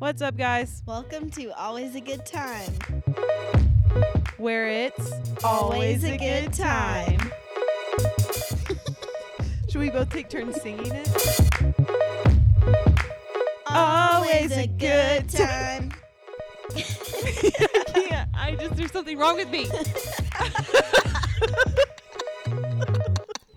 What's up, guys? Welcome to Always a Good Time, where it's always a good time. Should we both take turns singing it? Always a good time. I can't. There's something wrong with me.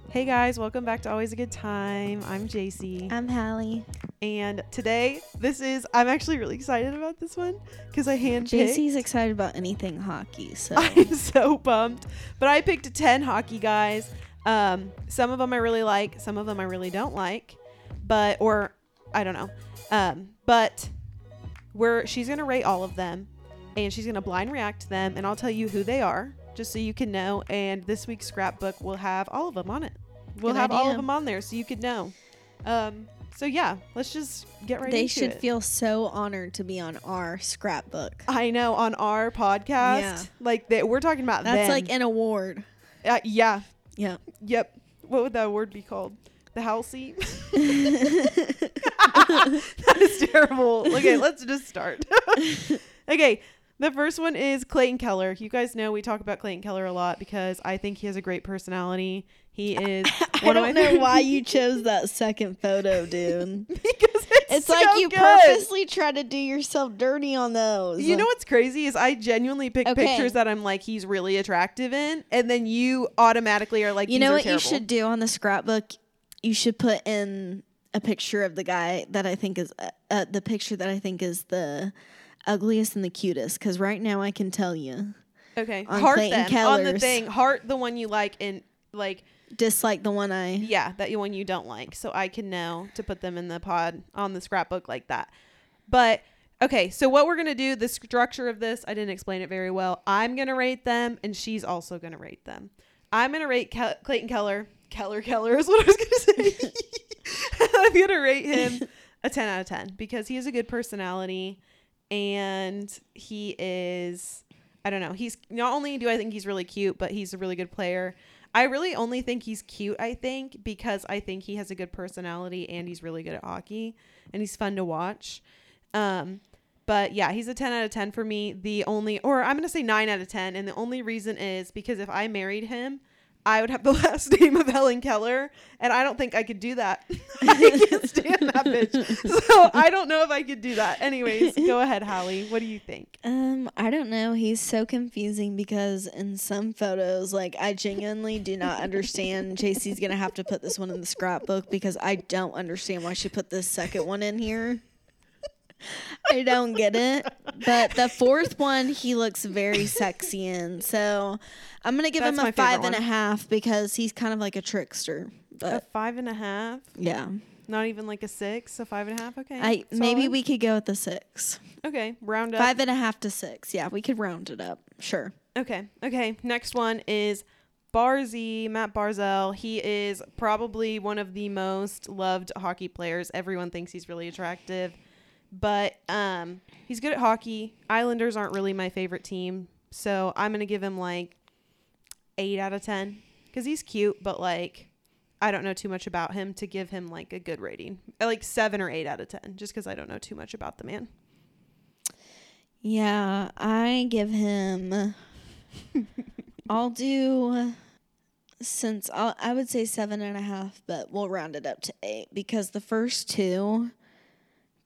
Hey guys, welcome back to Always a Good Time. I'm Jayce. I'm Hallee. And today, I'm actually really excited about this one because I handpicked. Jayce's excited about anything hockey, so I'm so pumped. But I picked a 10 hockey guys. Some of them I really like, some of them I really don't like, or I don't know. But she's gonna rate all of them, and she's gonna blind react to them, and I'll tell you who they are just so you can know. And this week's scrapbook will have all of them on it. We'll have all of them on there so you could know. So yeah, let's just get right into it. They should feel so honored to be on our scrapbook. I know, on our podcast. Yeah. Like, we're talking about them. That's like an award. Yeah. Yeah. Yep. What would that award be called? The Hallee? That is terrible. Okay, let's just start. Okay, the first one is Clayton Keller. You guys know we talk about Clayton Keller a lot because I think he has a great personality. He is. I don't know why you chose that second photo, dude. Because it's so like you good. Purposely try to do yourself dirty on those. You know what's crazy is I genuinely pick pictures that I'm like, he's really attractive in, and then you automatically are like, you know what terrible. You should do on the scrapbook? You should put in a picture of the guy that I think is the picture that I think is the ugliest and the cutest. Because right now I can tell you. Okay, heart them on the thing. Heart the one you like and like. Dislike the one that one you don't like, so I can know to put them in the pod on the scrapbook like that. But okay, so what we're gonna do, the structure of this, I didn't explain it very well. I'm gonna rate them, and she's also gonna rate them. I'm gonna rate Clayton Keller. Keller is what I was gonna say. I'm gonna rate him a 10 out of 10 because he has a good personality, and he is, I don't know, he's not only do I think he's really cute, but he's a really good player. I really only think he's cute, because I think he has a good personality and he's really good at hockey and he's fun to watch. But yeah, he's a 10 out of 10 for me. I'm going to say 9 out of 10. And the only reason is because if I married him, I would have the last name of Helen Keller. And I don't think I could do that. I can't stand that bitch. So I don't know if I could do that. Anyways, go ahead, Hallee. What do you think? I don't know. He's so confusing because in some photos, like, I genuinely do not understand. JC's going to have to put this one in the scrapbook because I don't understand why she put this second one in here. I don't get it. But the fourth one, he looks very sexy in. So I'm going to give him a 5.5 because he's kind of like a trickster. But a 5.5? Yeah. Not even like a 6, a 5.5? Okay. Maybe we could go with the 6. Okay. Round up. 5.5 to 6. Yeah, we could round it up. Sure. Okay. Next one is Matt Barzal. He is probably one of the most loved hockey players. Everyone thinks he's really attractive. But he's good at hockey. Islanders aren't really my favorite team, so I'm going to give him like 8 out of 10 because he's cute, but like I don't know too much about him to give him like a good rating. Like 7 or 8 out of 10 just because I don't know too much about the man. Yeah, I give him – I would say 7.5, but we'll round it up to 8 because the first two –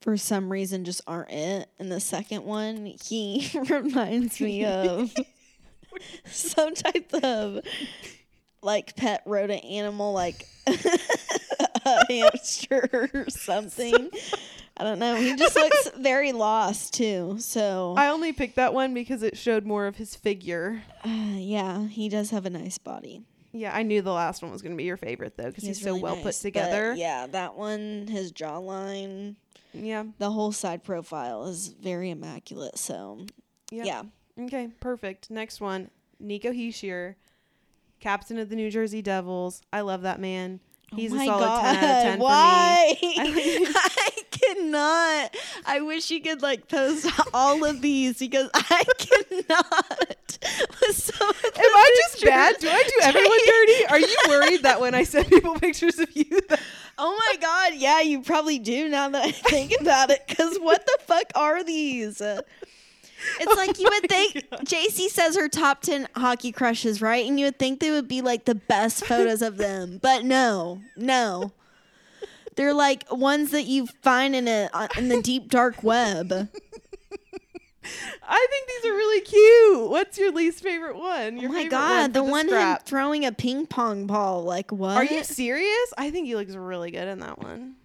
for some reason just aren't it. And the second one, he reminds me of some type of like pet rodent animal, like a hamster or something. I don't know. He just looks very lost too. So I only picked that one because it showed more of his figure. Yeah, he does have a nice body. Yeah, I knew the last one was going to be your favorite, though, because he's so really well put together. Yeah, that one, his jawline. Yeah. The whole side profile is very immaculate, so, yeah. Okay, perfect. Next one, Nico Hischier, captain of the New Jersey Devils. I love that man. He's a solid 10 out of 10 for me. I cannot. I wish you could, like, post all of these, because I cannot. some of the pictures. Am I just bad? Do I do everyone dirty? Are you worried that when I send people pictures of you that... Oh my God, yeah, you probably do now that I think about it, because what the fuck are these? It's like you would think, Jayce says her top 10 hockey crushes, right? And you would think they would be like the best photos of them, but no. They're like ones that you find in the deep dark web. I think these are really cute. What's your least favorite one? Your oh my God, the one him throwing a ping pong ball. Like what? Are you serious? I think he looks really good in that one.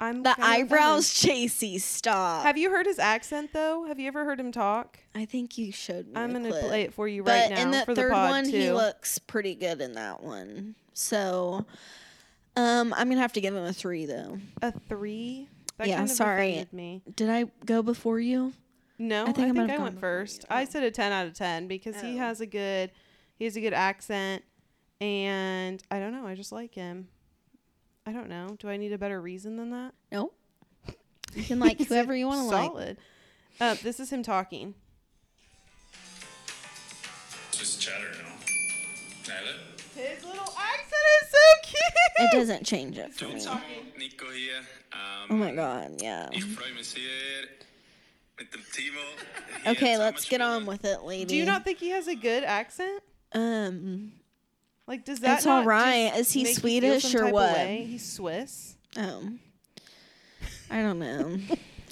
The eyebrows, Jayce, stop. Have you heard his accent though? Have you ever heard him talk? I think you showed me. I'm gonna play it for you right now. And the third one, he looks pretty good in that one. So, I'm gonna have to give him a 3 though. A 3? That yeah, kind of sorry. Me. Did I go before you? No, I think I went first. I said a 10 out of 10 because he has a good accent, and I don't know. I just like him. I don't know. Do I need a better reason than that? No. You can like whoever you want to like. Solid. This is him talking. Just chatter now. His little accent is so cute. It doesn't change it for me. Nico here. Oh my God, yeah. Okay, let's get on with it, lady. Do you not think he has a good accent? Like, does that? It's all right. Is he Swedish or what? He's Swiss. Oh, I don't know.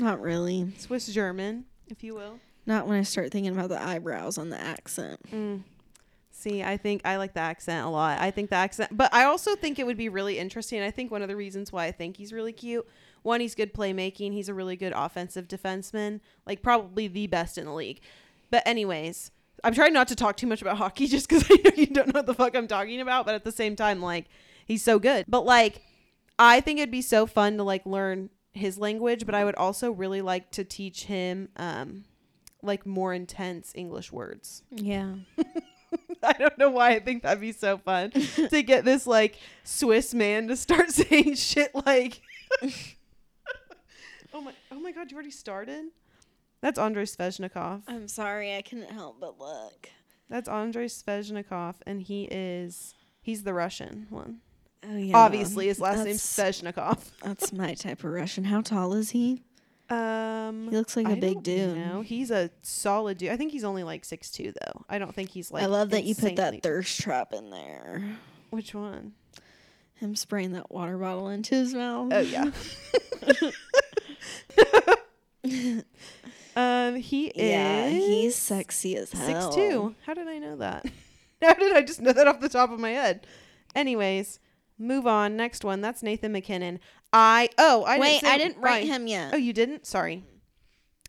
Not really. Swiss German, if you will. Not when I start thinking about the eyebrows on the accent. Mm. See, I think I like the accent a lot. I think the accent, but I also think it would be really interesting. I think one of the reasons why I think he's really cute. One, he's good playmaking. He's a really good offensive defenseman, like probably the best in the league. But anyways, I'm trying not to talk too much about hockey just because I know you don't know what the fuck I'm talking about. But at the same time, like, he's so good. But like, I think it'd be so fun to like learn his language. But I would also really like to teach him like more intense English words. Yeah. I don't know why I think that'd be so fun to get this like Swiss man to start saying shit like... Oh my God! You already started. That's Andrei Svechnikov. I'm sorry, I couldn't help but look. That's Andrei Svechnikov, and he's the Russian one. Oh yeah. Obviously, his last name's Svechnikov. That's my type of Russian. How tall is he? He looks like a big dude. No, he's a solid dude. I think he's only like 6'2", though. I don't think he's like. I love that you put that thirst trap in there. Which one? Him spraying that water bottle into his mouth. Oh yeah. He's sexy as hell. 6'2". How did I know that? How did I just know that off the top of my head? Anyways, move on. Next one. That's Nathan McKinnon. I didn't rate him yet. Oh, you didn't? Sorry,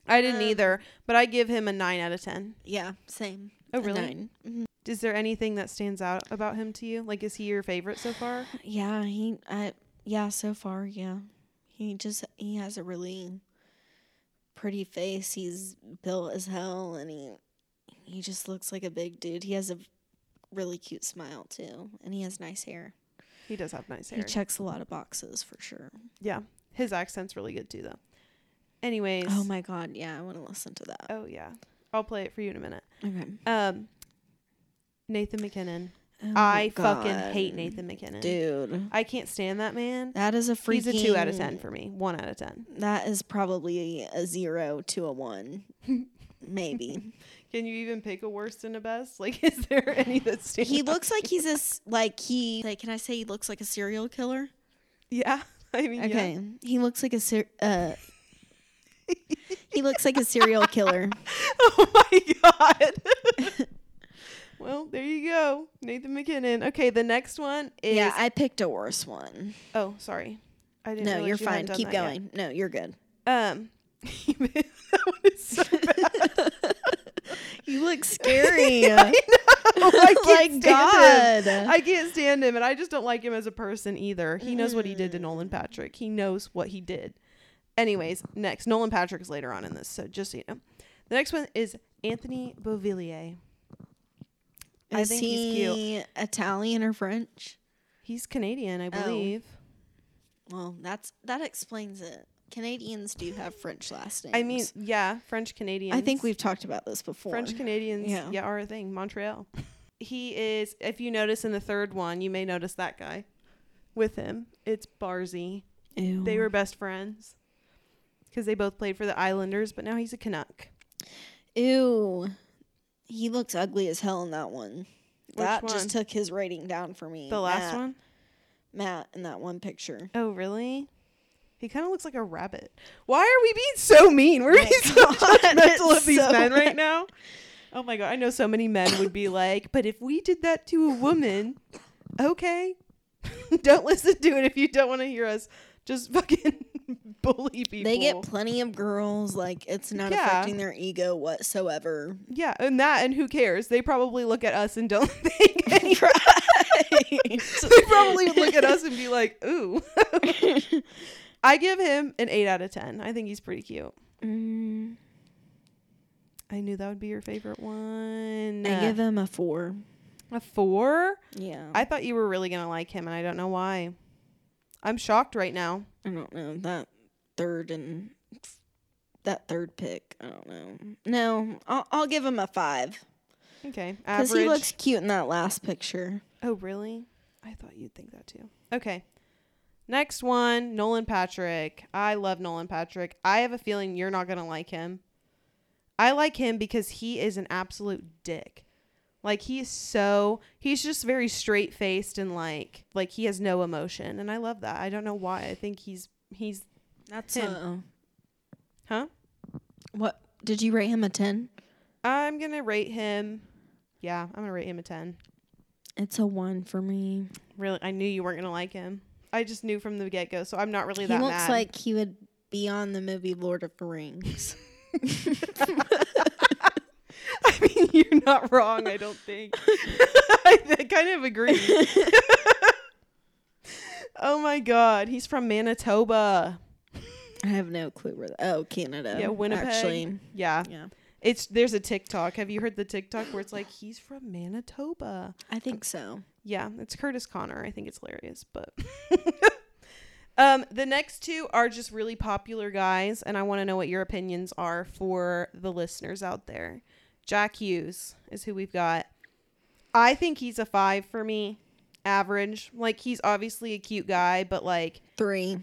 I didn't either. But I give him a 9 out of 10. Yeah, same. Oh really? 9. Mm-hmm. Is there anything that stands out about him to you? Like, is he your favorite so far? Yeah, so far, yeah. He has a really pretty face. He's built as hell, and he just looks like a big dude. He has a really cute smile too, and he has nice hair. He does have nice hair. He checks a lot of boxes for sure. Yeah, his accent's really good too, though. Anyways. Oh my God, yeah, I want to listen to that. Oh yeah, I'll play it for you in a minute. Okay. Nathan McKinnon. Oh I fucking hate Nathan McKinnon. Dude. I can't stand that man. That is a freaking... He's a 2 out of 10 for me. 1 out of 10. That is probably a 0 to a 1. Maybe. Can you even pick a worst and a best? Like, is there any that stands out? He looks like he's this... Like, he... Like, can I say he looks like a serial killer? Yeah. I mean, okay. Yeah. He looks like a... he looks like a serial killer. Oh, my God. Well, there you go. Nathan McKinnon. Okay, the next one is... Yeah, I picked a worse one. Oh, sorry. I didn't know. No, you're fine. Keep going. Yet. No, you're good. That one is so bad. You look scary. Yeah, I know. I can't stand him. I can't stand him, and I just don't like him as a person either. He knows what he did to Nolan Patrick. He knows what he did. Anyways, next. Nolan Patrick is later on in this, so just so you know. The next one is Anthony Beauvillier. I think he's cute. Italian or French? He's Canadian, I believe. Well, that explains it. Canadians do have French last names. I mean, yeah, French Canadians. I think we've talked about this before. French Canadians, yeah, are a thing. Montreal. He is, if you notice in the third one, you may notice that guy with him. It's Barzy. Ew. They were best friends because they both played for the Islanders, but now he's a Canuck. Ew. He looks ugly as hell in that one. That one? Just took his rating down for me. The last one? Matt in that one picture. Oh, really? He kind of looks like a rabbit. Why are we being so mean? We're being so judgmental of these men right now. Oh, my God. I know so many men would be like, but if we did that to a woman, okay. Don't listen to it if you don't want to hear us. Just fucking bully people. They get plenty of girls. Like, it's not affecting their ego whatsoever. Yeah, and who cares? They probably look at us and don't think any. They probably look at us and be like, ooh. I give him an 8 out of 10. I think he's pretty cute. Mm. I knew that would be your favorite one. I give him a 4. A 4? Yeah. I thought you were really going to like him, and I don't know why. I'm shocked right now. I don't know. That third pick. I don't know. No, I'll give him a 5. Okay. Average. Because he looks cute in that last picture. Oh, really? I thought you'd think that too. Okay. Next one, Nolan Patrick. I love Nolan Patrick. I have a feeling you're not going to like him. I like him because he is an absolute dick. Like, he's just very straight-faced and, like he has no emotion. And I love that. I don't know why. I think he's that's him. Huh? What? Did you rate him a 10? I'm going to rate him. Yeah, I'm going to rate him a 10. It's a 1 for me. Really? I knew you weren't going to like him. I just knew from the get-go, so I'm not really that mad. He looks like he would be on the movie Lord of the Rings. I mean, you're not wrong, I don't think. I kind of agree. Oh, my God. He's from Manitoba. I have no clue where that... Oh, Canada. Yeah, Winnipeg. Actually. Yeah. There's a TikTok. Have you heard the TikTok where it's like, he's from Manitoba? I think so. Yeah, it's Curtis Connor. I think it's hilarious, but... The next two are just really popular guys, and I want to know what your opinions are for the listeners out there. Jack Hughes is who we've got. I think he's a 5 for me. Average. Like, he's obviously a cute guy, but like... 3.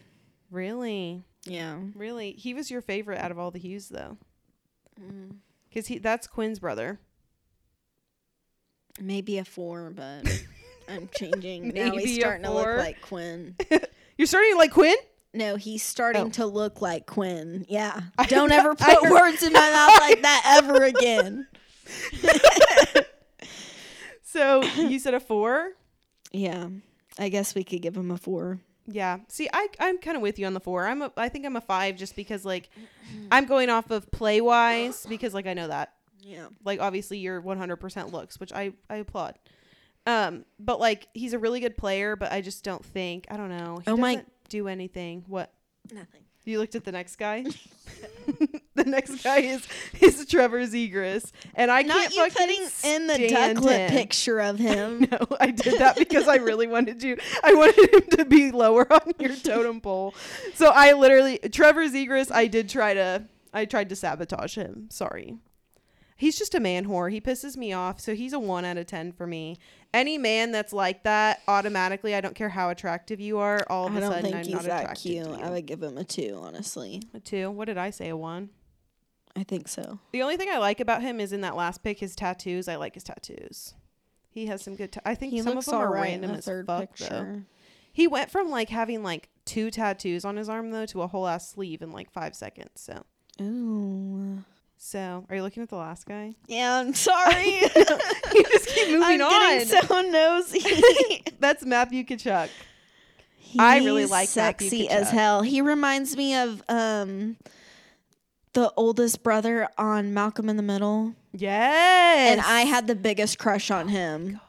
Really? Yeah. Really? He was your favorite out of all the Hughes, though. Because that's Quinn's brother. Maybe a 4, but I'm changing. Now he's starting to look like Quinn. You're starting to like Quinn? No, he's starting to look like Quinn. Yeah. Don't ever put words in my mouth like that ever again. So you said a 4? Yeah. I guess we could give him a 4. Yeah. See, I'm kind of with you on the 4. I think I'm a 5 just because, like, I'm going off of play-wise because, like, I know that. Yeah. Like, obviously, you're 100% looks, which I applaud. But, like, he's a really good player, but I just don't think, I don't know. He doesn't do anything. What? Nothing. You looked at the next guy? The next guy is Trevor Zegras. And I can't fucking stand him. Not you putting in the ducklet picture of him. No, I did that because I really wanted you. I wanted him to be lower on your totem pole. So I literally, Trevor Zegras, I tried to sabotage him. Sorry. He's just a man whore. He pisses me off. So he's a 1 out of 10 for me. Any man that's like that, automatically, I don't care how attractive you are, all of a sudden I'm not attracted to you. I don't think he's that cute. I would give him a 2, honestly. A 2? What did I say? A 1? I think so. The only thing I like about him is in that last pick, his tattoos. I like his tattoos. He has some good tattoos. I think some of them are random as fuck, though. He went from, like, having, like, 2 tattoos on his arm, though, to a whole ass sleeve in, like, 5 seconds, so. Ooh. So, are you looking at the last guy? Yeah, I'm sorry. You just keep moving on. I'm getting so nosy. That's Matthew Tkachuk. I really like Matthew Tkachuk. He's sexy as hell. He reminds me of the oldest brother on Malcolm in the Middle. Yes. And I had the biggest crush on him. God,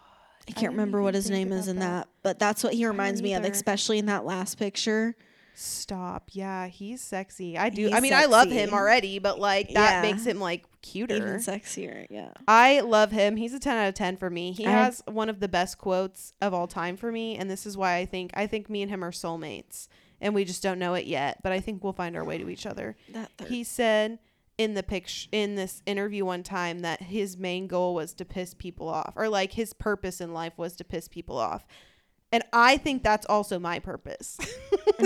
I can't remember what his name is in that, but that's what he reminds me of, especially in that last picture. Stop. Yeah, he's sexy. I do. I mean, sexy. I love him already, but like that makes him like cuter. Even sexier. Yeah. I love him. He's a 10 out of 10 for me. He has one of the best quotes of all time for me. And this is why I think me and him are soulmates and we just don't know it yet, but I think we'll find our way to each other. He said in this interview one time that his main goal was to piss people off, or like his purpose in life was to piss people off. And I think that's also my purpose.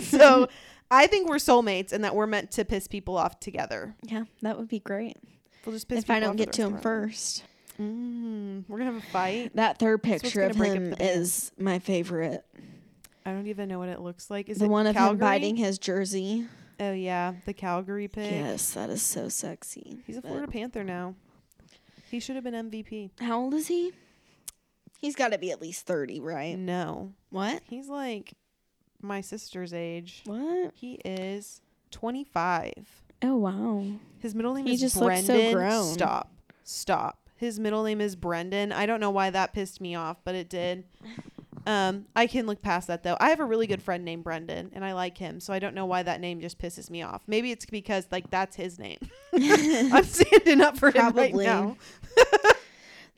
So I think we're soulmates and that we're meant to piss people off together. Yeah, that would be great. We'll just piss if people I don't off get to him first. We're going to have a fight. That third picture of him is my favorite. I don't even know what it looks like. Is it the one of him biting his jersey? Oh, yeah. The Calgary pick. Yes, that is so sexy. He's a Florida Panther now. He should have been MVP. How old is he? He's got to be at least 30, right? No. What? He's like my sister's age. What? He is 25. Oh, wow. His middle name is Brendan. He just looks so grown. Stop. His middle name is Brendan. I don't know why that pissed me off, but it did. I can look past that, though. I have a really good friend named Brendan, and I like him, so I don't know why that name just pisses me off. Maybe it's because, like, that's his name. I'm standing up for him right now.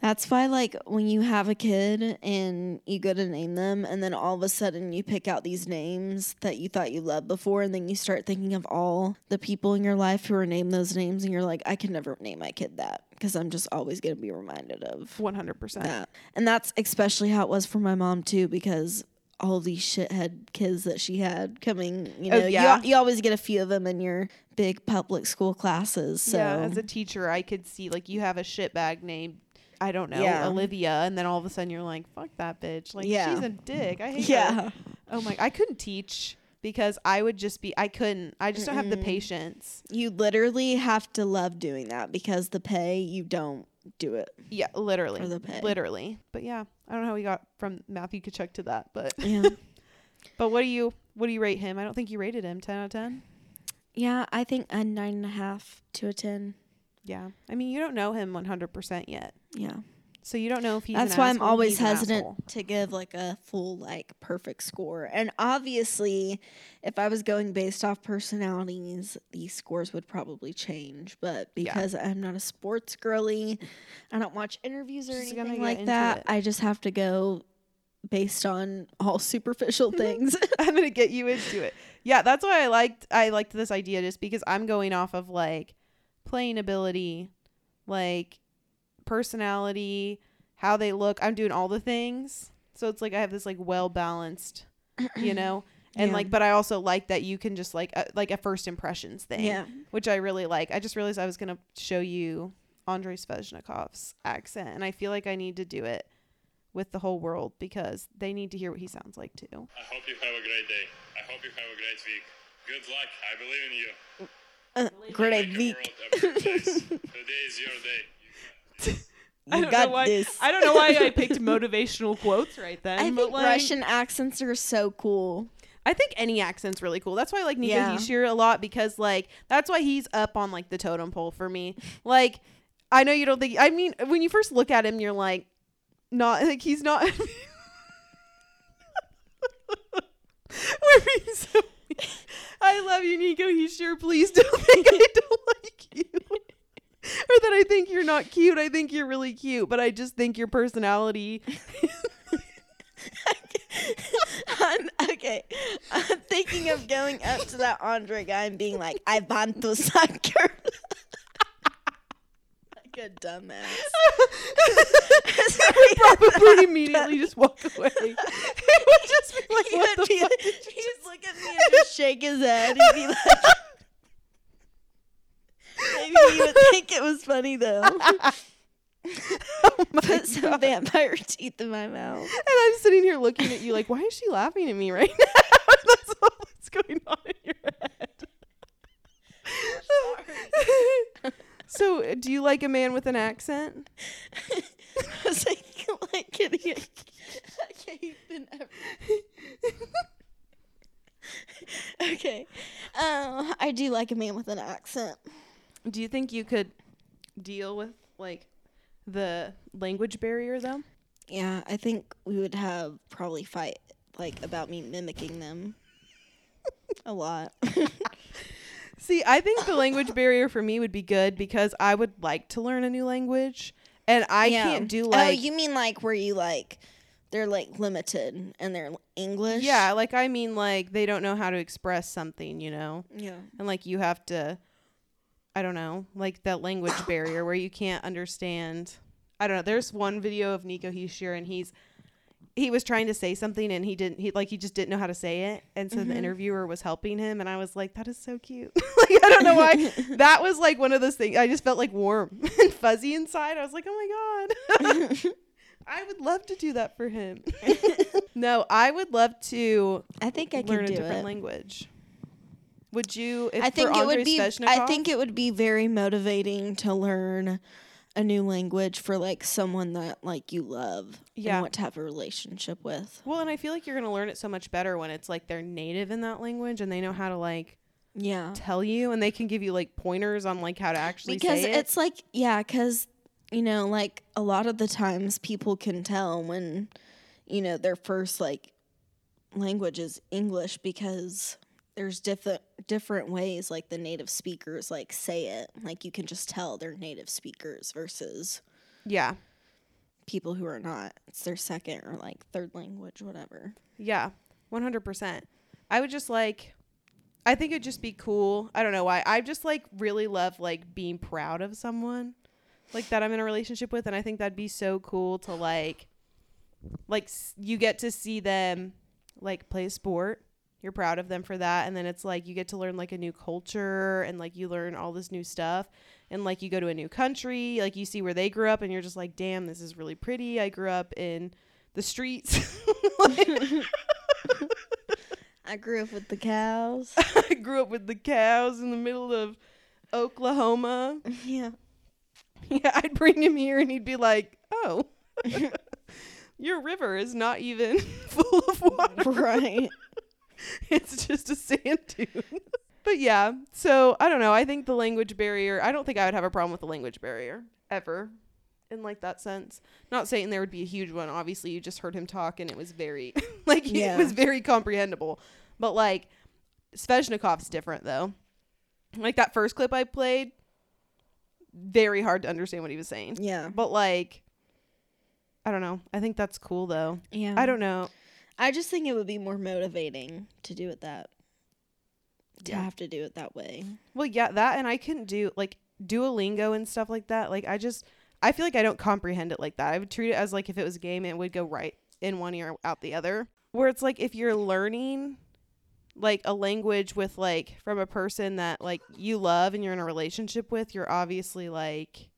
That's why, like, when you have a kid and you go to name them, and then all of a sudden you pick out these names that you thought you loved before, and then you start thinking of all the people in your life who are named those names, and you're like, I can never name my kid that. Because I'm just always going to be reminded of 100% that. And that's especially how it was for my mom, too, because all these shithead kids that she had coming, you know, you always get a few of them in your big public school classes. So yeah, as a teacher, I could see, like, you have a shitbag named, I don't know, Olivia. And then all of a sudden you're like, fuck that bitch. Like, she's a dick. I hate her. Oh, my. I couldn't teach. Because I would just be, I just don't have the patience. You literally have to love doing that because the pay, you don't do it. Yeah, literally. For the pay. Literally. But yeah, I don't know how we got from Matthew Tkachuk to that, but. Yeah. But what do you rate him? I don't think you rated him 10 out of 10. Yeah, I think a 9.5 to a 10. Yeah. I mean, you don't know him 100% yet. Yeah. So you don't know if he's That's why I'm always hesitant to give like a full like perfect score. And obviously, if I was going based off personalities, these scores would probably change. But because I'm not a sports girly, I don't watch interviews or anything like that. I just have to go based on all superficial things. I'm going to get you into it. Yeah, that's why I liked this idea, just because I'm going off of like playing ability, like personality, how they look. I'm doing all the things, so it's like I have this like well balanced, you know. And like, but I also like that you can just like a first impressions thing, which I really like. I just realized I was gonna show you Andrei Svechnikov's accent, and I feel like I need to do it with the whole world because they need to hear what he sounds like too. I hope you have a great day. I hope you have a great week. Good luck. I believe in you. Great week. Today is your day. I don't know why I picked motivational quotes right then. I think Russian accents are so cool. I think any accent's really cool. That's why I like Nico Hischier a lot, because like that's why he's up on like the totem pole for me. Like, I know you don't think, I mean, when you first look at him you're like, not like he's not we're being so weird. I love you, Nico Hischier. Please don't think I don't like you. Or that I think you're not cute. I think you're really cute, but I just think your personality. I'm thinking of going up to that Andre guy and being like, I want to suck your like a dumbass. He probably immediately just walk away. He would just be like, what the fuck? He'd just look at me and just shake his head. He'd be like. Maybe you would think it was funny, though. Oh my Put some God. Vampire teeth in my mouth. And I'm sitting here looking at you like, why is she laughing at me right now? That's all that's going on in your head. So, do you like a man with an accent? I was like getting a cape and everything. Okay. I do like a man with an accent. Do you think you could deal with, like, the language barrier, though? Yeah, I think we would have probably fight, like, about me mimicking them a lot. See, I think the language barrier for me would be good because I would like to learn a new language, and I can't do, like... Oh, you mean, like, where you, like... they're like limited in their English. Yeah, like I mean, like they don't know how to express something, you know? Yeah. And like you have to, I don't know, like that language barrier where you can't understand. I don't know. There's one video of Nico Hischier and he was trying to say something and he just didn't know how to say it. And so the interviewer was helping him. And I was like, that is so cute. Like, I don't know why. That was like one of those things. I just felt like warm and fuzzy inside. I was like, oh my God. I would love to do that for him. No, I would love to. I think I learn could do a different language. Would you? If I think for it Andrei would be. Svechnikov? I think it would be very motivating to learn a new language for like someone that like you love and want to have a relationship with. Well, and I feel like you're going to learn it so much better when it's like they're native in that language and they know how to like tell you, and they can give you like pointers on like how to actually say it. Because it's like because you know, like a lot of the times people can tell when, you know, their first like language is English because there's different ways like the native speakers like say it. Like you can just tell they're native speakers versus people who are not. It's their second or like third language, whatever. Yeah, 100%. I would just like, I think it'd just be cool. I don't know why. I just like really love like being proud of someone like that I'm in a relationship with, and I think that'd be so cool to like you get to see them like play a sport, you're proud of them for that, and then it's like you get to learn like a new culture and like you learn all this new stuff, and like you go to a new country, like you see where they grew up and you're just like, damn, this is really pretty. I grew up in the streets. I grew up with the cows. I grew up with the cows in the middle of Oklahoma. Yeah, I'd bring him here and he'd be like, oh, your river is not even full of water. Right. It's just a sand dune. But yeah, so I don't know. I think the language barrier, I don't think I would have a problem with the language barrier ever in like that sense. Not saying there would be a huge one. Obviously, you just heard him talk and it was very, like it was very comprehensible. But like Svechnikov's different though. Like that first clip I played, very hard to understand what he was saying. Yeah. But like, I don't know. I think that's cool though. Yeah. I don't know. I just think it would be more motivating to do it that. To have to do it that way. Well, yeah, that, and I couldn't do like Duolingo and stuff like that. Like I feel like I don't comprehend it like that. I would treat it as like if it was a game, it would go right in one ear out the other. Where it's like if you're learning like a language with like from a person that like you love and you're in a relationship with, you're obviously like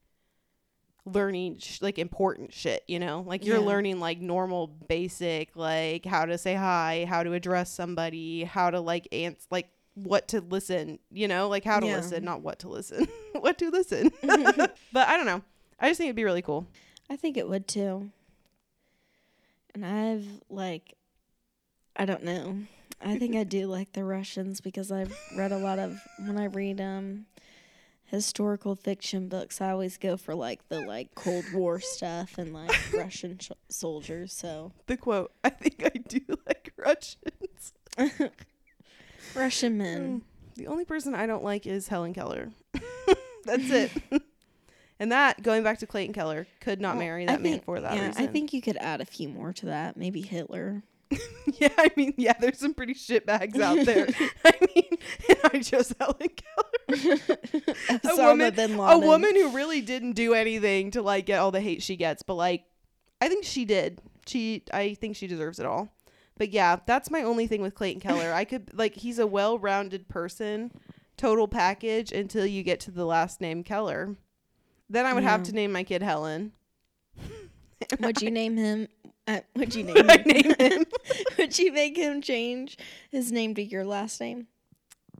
learning like important shit, you know, like you're learning like normal basic, like how to say hi, how to address somebody, how to like like what to listen, you know, like how to listen, not what to listen, what to listen. But I don't know. I just think it'd be really cool. I think it would too. And I've like, I don't know. I think I do like the Russians because I've read a lot of, when I read historical fiction books, I always go for like the like Cold War stuff and like Russian soldiers. So the quote, I think I do like Russians. Russian men. The only person I don't like is Helen Keller. That's it. And that, going back to Clayton Keller, could not marry that man for that reason. I think you could add a few more to that. Maybe Hitler. Yeah, I mean, yeah, there's some pretty shit bags out there. I mean, and I chose Helen Keller. A woman who really didn't do anything to like get all the hate she gets, but like I think she did. I think she deserves it all. But yeah, that's my only thing with Clayton Keller. I could like, he's a well-rounded person, total package, until you get to the last name Keller. Then I would have to name my kid Helen. Would you name him? Would you name him? I name him? Would you make him change his name to your last name?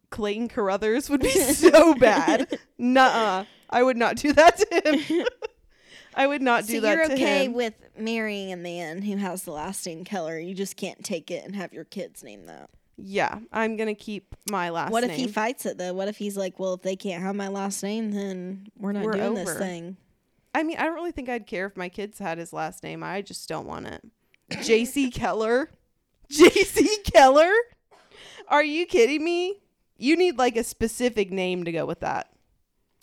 Clayton Carruthers would be so bad. Nuh-uh. I would not do that to him. I would not do that to him. So you're okay with marrying a man who has the last name Keller. You just can't take it and have your kids name that. Yeah. I'm going to keep my last name. What if he fights it, though? What if he's like, well, if they can't have my last name, then we're doing over this thing. I mean, I don't really think I'd care if my kids had his last name. I just don't want it. Jayce Keller. Jayce Keller? Are you kidding me? You need like a specific name to go with that.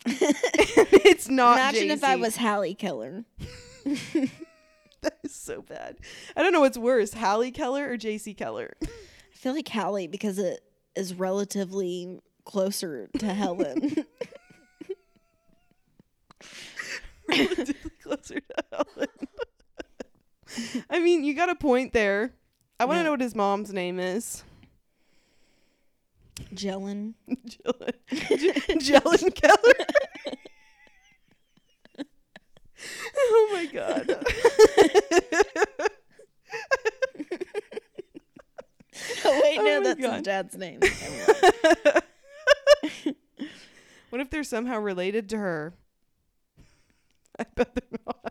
It's not Imagine if I was Hallee Keller. That is so bad. I don't know what's worse, Hallee Keller or Jayce Keller. I feel like Hallee because it is relatively closer to Helen. Relatively closer to Helen. I mean, you got a point there. I want to know what his mom's name is. Jelen Keller. Oh my god. Oh wait, no, that's his dad's name. What if they're somehow related to her? I bet they're not.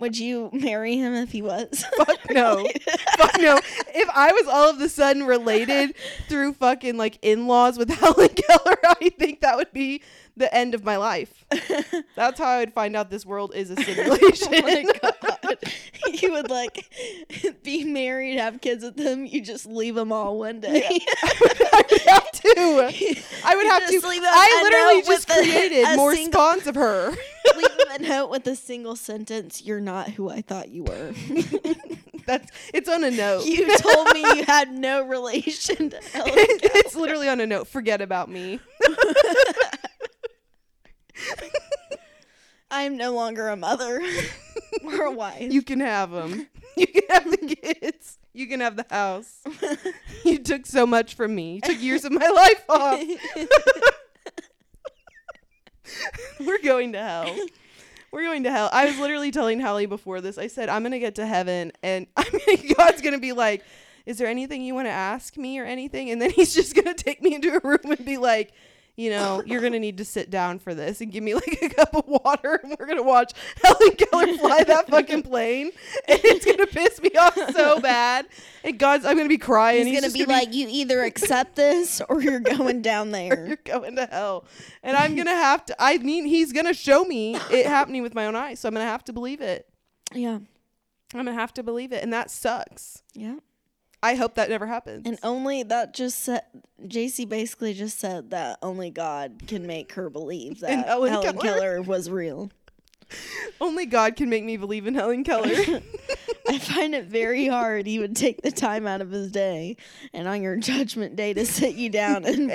Would you marry him if he was? Fuck no. Fuck no. If I was all of a sudden related through fucking like in-laws with Helen Keller, I think that would be the end of my life. That's how I would find out this world is a simulation. Oh my god. You would like be married, have kids with them, you just leave them all one day. Yeah. I would have to. I literally just created more spawns of her. Leave them a note with a single sentence. You're not who I thought you were. It's on a note. You told me you had no relation to Helen. It's literally on a note. Forget about me. I am no longer a mother or a wife. You can have them. You can have the kids. You can have the house. You took so much from me. You took years of my life off. We're going to hell. We're going to hell. I was literally telling Hallee before this. I said, I'm going to get to heaven and God's going to be like, is there anything you want to ask me or anything? And then he's just going to take me into a room and be like, you know, you're going to need to sit down for this and give me like a cup of water. And we're going to watch Helen Keller fly that fucking plane. And it's going to piss me off so bad. And I'm going to be crying. He's going to be like, you either accept this or you're going down there. You're going to hell. And I'm going to have to, I mean, he's going to show me it happening with my own eyes. So I'm going to have to believe it. Yeah. I'm going to have to believe it. And that sucks. Yeah. I hope that never happens. And only that just said, Jayce basically just said that only God can make her believe that Helen Keller was real. Only God can make me believe in Helen Keller. I find it very hard. He would take the time out of his day and on your judgment day to sit you down and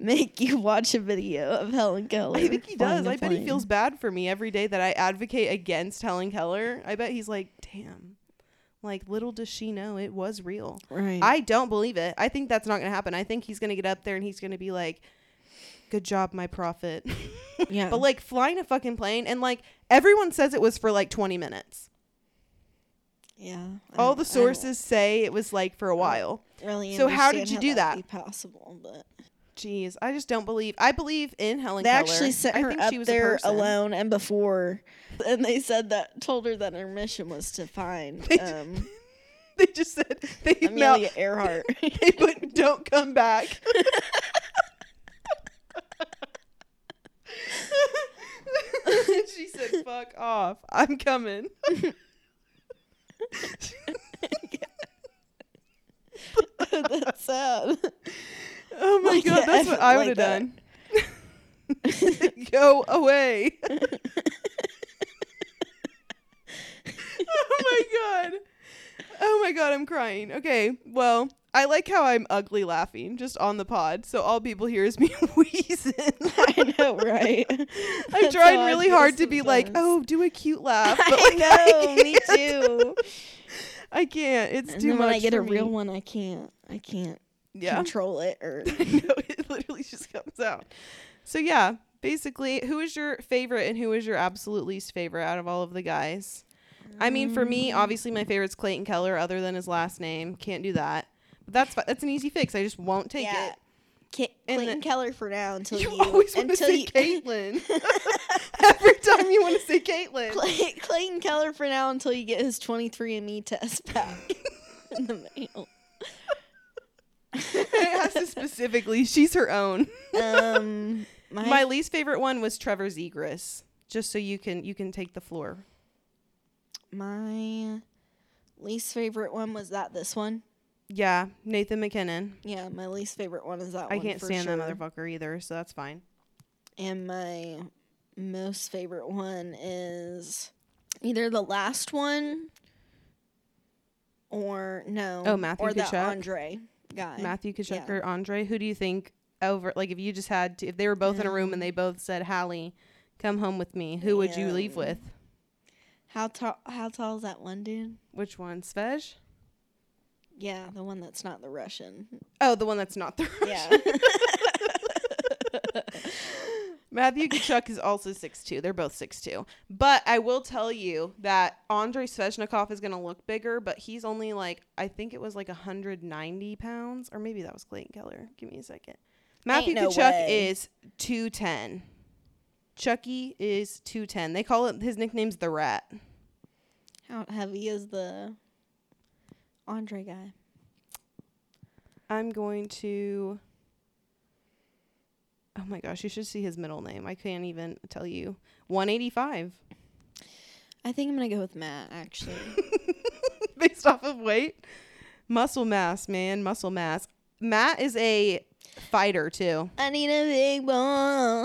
make you watch a video of Helen Keller. I think he does. I bet he feels bad for me every day that I advocate against Helen Keller. I bet he's like, damn. Like, little does she know it was real. Right. I don't believe it. I think that's not going to happen. I think he's going to get up there and he's going to be like, good job, my prophet. Yeah. But, like, flying a fucking plane and, like, everyone says it was for, like, 20 minutes. Yeah. All the sources say it was, like, for a while. Really? So how did you do that? It's possible, but... Jeez, I just don't believe. I believe in Helen Keller. They actually sent her up there alone and before, and they said that told her that her mission was to find. They just said they Amelia Earhart. They put "Don't come back." She said, "Fuck off! I'm coming." That's sad. Oh my god, that's what I would have done. Go away. Oh my god, I'm crying. Okay, well, I like how I'm ugly laughing just on the pod, so all people hear is me wheezing. I know, right? I'm trying really hard to be like, oh, do a cute laugh. But like, I know, me too. I can't. It's too much. When I get a real one, I can't. Yeah. Control it or no, it literally just comes out. So yeah, basically, who is your favorite and who is your absolute least favorite out of all of the guys? I mean, for me, obviously my favorite's Clayton Keller, other than his last name. Can't do that. But that's an easy fix. I just won't take it. Clayton Keller for now until you always want to say Caitlin. Every time you want to say Caitlin. Clayton Keller for now until you get his 23andMe test back in the mail. It has to specifically. She's her own. My least favorite one was Trevor Zegras. Just so you can take the floor. My least favorite one was this one. Yeah, Nathan McKinnon. Yeah, my least favorite one is that one. I can't stand that motherfucker either, so that's fine. And my most favorite one is either the last one or no. Oh, Matthew Tkachuk. Or the Andrei guy. Matthew Tkachuk or Andrei. Who do you think over, like, if you just had to, if they were both in a room and they both said, Hallee, come home with me, who would you leave with? How tall is that one dude? Which one? Svej? Yeah, the one that's not the Russian. Oh, the one that's not the Russian. Yeah. Matthew Tkachuk is also 6'2". They're both 6'2". But I will tell you that Andrei Svechnikov is going to look bigger, but he's only like, I think it was like 190 pounds. Or maybe that was Clayton Keller. Give me a second. Matthew Tkachuk is 210. Chucky is 210. They call it, his nickname's the Rat. How heavy is the Andrei guy? I'm going to, oh my gosh, you should see his middle name. I can't even tell you. 185. I think I'm going to go with Matt, actually. Based off of weight? Muscle mass, man. Muscle mass. Matt is a fighter, too. I need a big boy.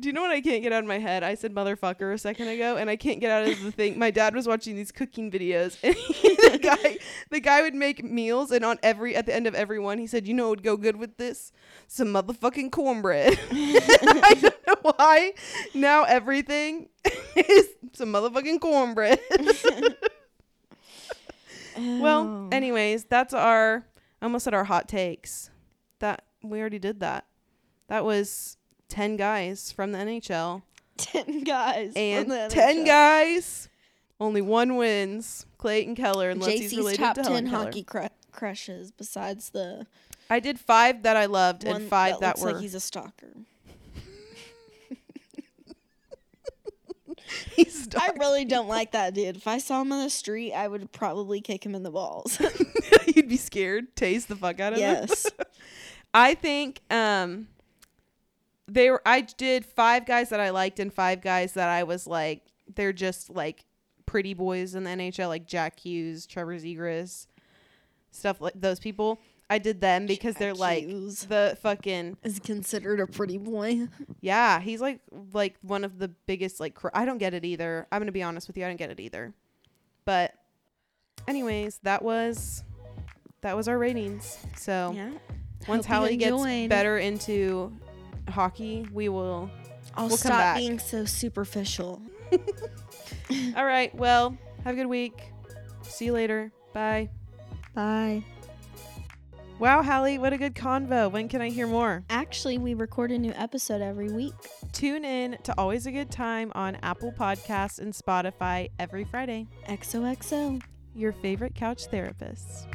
Do you know what I can't get out of my head? I said motherfucker a second ago, and I can't get out of the thing. My dad was watching these cooking videos, and the guy would make meals, and at the end of every one, he said, you know what would go good with this? Some motherfucking cornbread. I don't know why. Now everything is some motherfucking cornbread. Well, anyways, that's our, I almost said our hot takes. That, we already did that. That was 10 guys from the NHL. 10 guys. And 10 guys. Only one wins. Clayton Keller. Unless Jayce's he's related top to 10 Helen hockey crushes besides the. I did 5 that I loved and 5 that were. Like he's a stalker. I really don't like that dude. If I saw him on the street, I would probably kick him in the balls. You'd be scared. Tase the fuck out of him. Yes. I think I did 5 guys that I liked and 5 guys that I was like, they're just like pretty boys in the NHL, like Jack Hughes, Trevor Zegras, stuff like those people. I did them because Jack they're like Hughes the fucking is considered a pretty boy. Yeah, he's like one of the biggest like. I don't get it either. I'm gonna be honest with you. I don't get it either. But anyways, that was our ratings. So yeah. Once Hallee gets better into hockey, we'll come back. Stop being so superficial. All right. Well, have a good week. See you later. Bye. Bye. Wow, Hallee, what a good convo. When can I hear more? Actually, we record a new episode every week. Tune in to Always a Good Time on Apple Podcasts and Spotify every Friday. XOXO. Your favorite couch therapist.